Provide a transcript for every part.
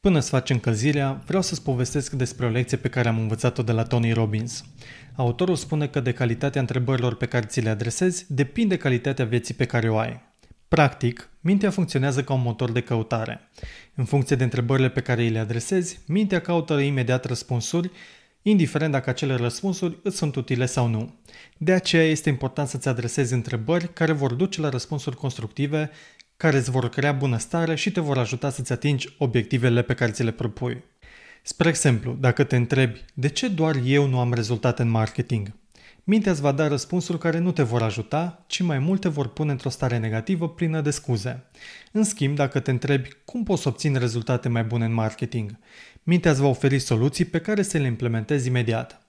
Până îți faci încălzirea, vreau să-ți povestesc despre o lecție pe care am învățat-o de la Tony Robbins. Autorul spune că de calitatea întrebărilor pe care ți le adresezi depinde calitatea vieții pe care o ai. Practic, mintea funcționează ca un motor de căutare. În funcție de întrebările pe care îi le adresezi, mintea caută imediat răspunsuri, indiferent dacă acele răspunsuri îți sunt utile sau nu. De aceea este important să-ți adresezi întrebări care vor duce la răspunsuri constructive, care îți vor crea bunăstare și te vor ajuta să-ți atingi obiectivele pe care ți le propui. Spre exemplu, dacă te întrebi, de ce doar eu nu am rezultate în marketing? Mintea îți va da răspunsuri care nu te vor ajuta, ci mai mult te vor pune într-o stare negativă plină de scuze. În schimb, dacă te întrebi, cum poți obține rezultate mai bune în marketing? Mintea îți va oferi soluții pe care să le implementezi imediat.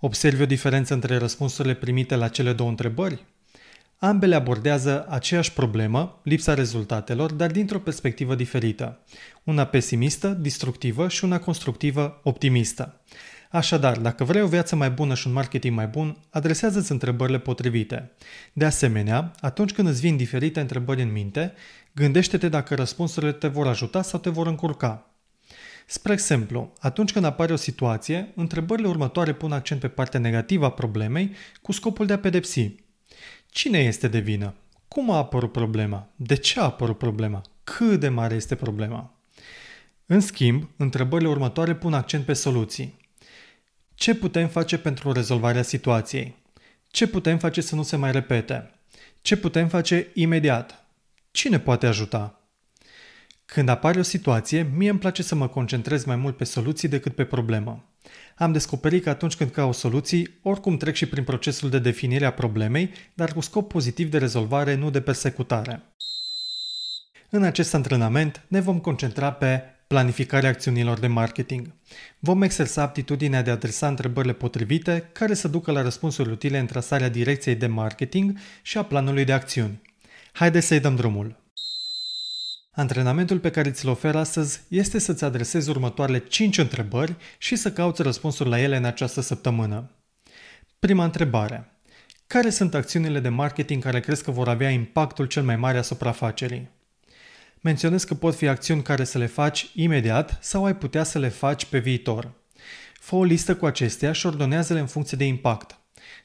Observi o diferență între răspunsurile primite la cele două întrebări? Ambele abordează aceeași problemă, lipsa rezultatelor, dar dintr-o perspectivă diferită. Una pesimistă, destructivă și una constructivă, optimistă. Așadar, dacă vrei o viață mai bună și un marketing mai bun, adresează-ți întrebările potrivite. De asemenea, atunci când îți vin diferite întrebări în minte, gândește-te dacă răspunsurile te vor ajuta sau te vor încurca. Spre exemplu, atunci când apare o situație, întrebările următoare pun accent pe partea negativă a problemei cu scopul de a pedepsi. Cine este de vină? Cum a apărut problema? De ce a apărut problema? Cât de mare este problema? În schimb, întrebările următoare pun accent pe soluții. Ce putem face pentru rezolvarea situației? Ce putem face să nu se mai repete? Ce putem face imediat? Cine poate ajuta? Când apare o situație, mie îmi place să mă concentrez mai mult pe soluții decât pe problemă. Am descoperit că atunci când caut soluții, oricum trec și prin procesul de definire a problemei, dar cu scop pozitiv de rezolvare, nu de persecutare. În acest antrenament ne vom concentra pe planificarea acțiunilor de marketing. Vom exersa aptitudinea de a adresa întrebările potrivite care să ducă la răspunsuri utile în trasarea direcției de marketing și a planului de acțiuni. Haideți să-i dăm drumul! Antrenamentul pe care ți-l ofer astăzi este să-ți adresezi următoarele 5 întrebări și să cauți răspunsuri la ele în această săptămână. Prima întrebare. Care sunt acțiunile de marketing care crezi că vor avea impactul cel mai mare asupra afacerii? Menționez că pot fi acțiuni care să le faci imediat sau ai putea să le faci pe viitor. Fă o listă cu acestea și ordonează-le în funcție de impact.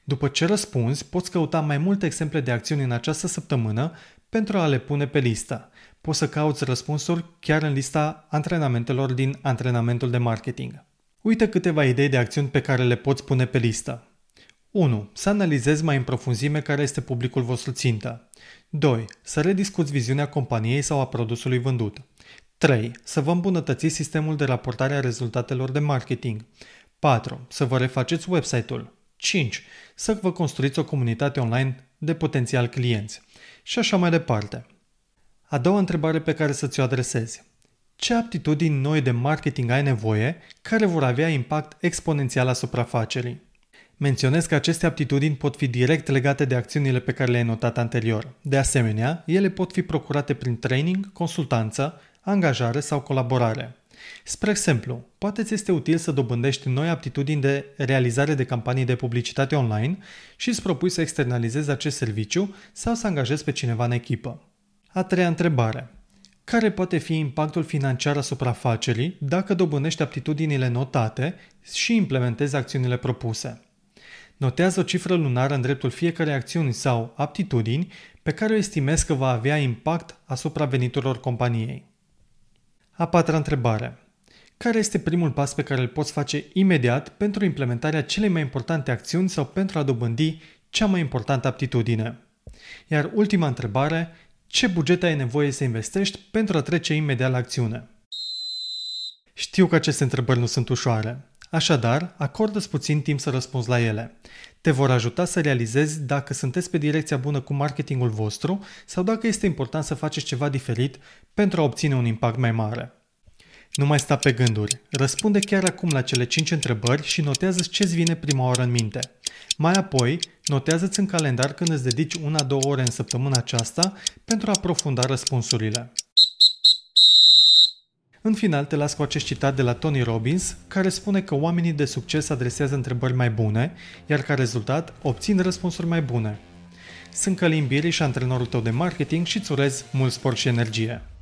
După ce răspunzi, poți căuta mai multe exemple de acțiuni în această săptămână pentru a le pune pe listă. Poți să cauți răspunsuri chiar în lista antrenamentelor din antrenamentul de marketing. Uite câteva idei de acțiuni pe care le poți pune pe listă. 1. Să analizezi mai în profunzime care este publicul vostru țintă. 2. Să rediscuți viziunea companiei sau a produsului vândut. 3. Să vă îmbunătățiți sistemul de raportare a rezultatelor de marketing. 4. Să vă refaceți website-ul. 5. Să vă construiți o comunitate online de potențial clienți. Și așa mai departe. A doua întrebare pe care să ți-o adresezi. Ce aptitudini noi de marketing ai nevoie care vor avea impact exponențial asupra afacerii? Menționez că aceste aptitudini pot fi direct legate de acțiunile pe care le-ai notat anterior. De asemenea, ele pot fi procurate prin training, consultanță, angajare sau colaborare. Spre exemplu, poate ți este util să dobândești noi aptitudini de realizare de campanii de publicitate online și îți propui să externalizezi acest serviciu sau să angajezi pe cineva în echipă. A treia întrebare. Care poate fi impactul financiar asupra afacerii dacă dobândești aptitudinile notate și implementezi acțiunile propuse? Notează o cifră lunară în dreptul fiecărei acțiuni sau aptitudini pe care o estimezi că va avea impact asupra veniturilor companiei. A patra întrebare. Care este primul pas pe care îl poți face imediat pentru implementarea celei mai importante acțiuni sau pentru a dobândi cea mai importantă aptitudine? Iar ultima întrebare. Ce buget ai nevoie să investești pentru a trece imediat la acțiune? Știu că aceste întrebări nu sunt ușoare. Așadar, acordă-ți puțin timp să răspunzi la ele. Te vor ajuta să realizezi dacă sunteți pe direcția bună cu marketingul vostru sau dacă este important să faceți ceva diferit pentru a obține un impact mai mare. Nu mai sta pe gânduri. Răspunde chiar acum la cele 5 întrebări și notează-ți ce-ți vine prima oară în minte. Mai apoi, Notează-ți în calendar când îți dedici 1-2 ore în săptămâna aceasta pentru a aprofunda răspunsurile. În final, te las cu acest citat de la Tony Robbins, care spune că oamenii de succes adresează întrebări mai bune, iar ca rezultat obțin răspunsuri mai bune. Sunt Călin Biriș, antrenorul tău de marketing și îți urez mult spor și energie!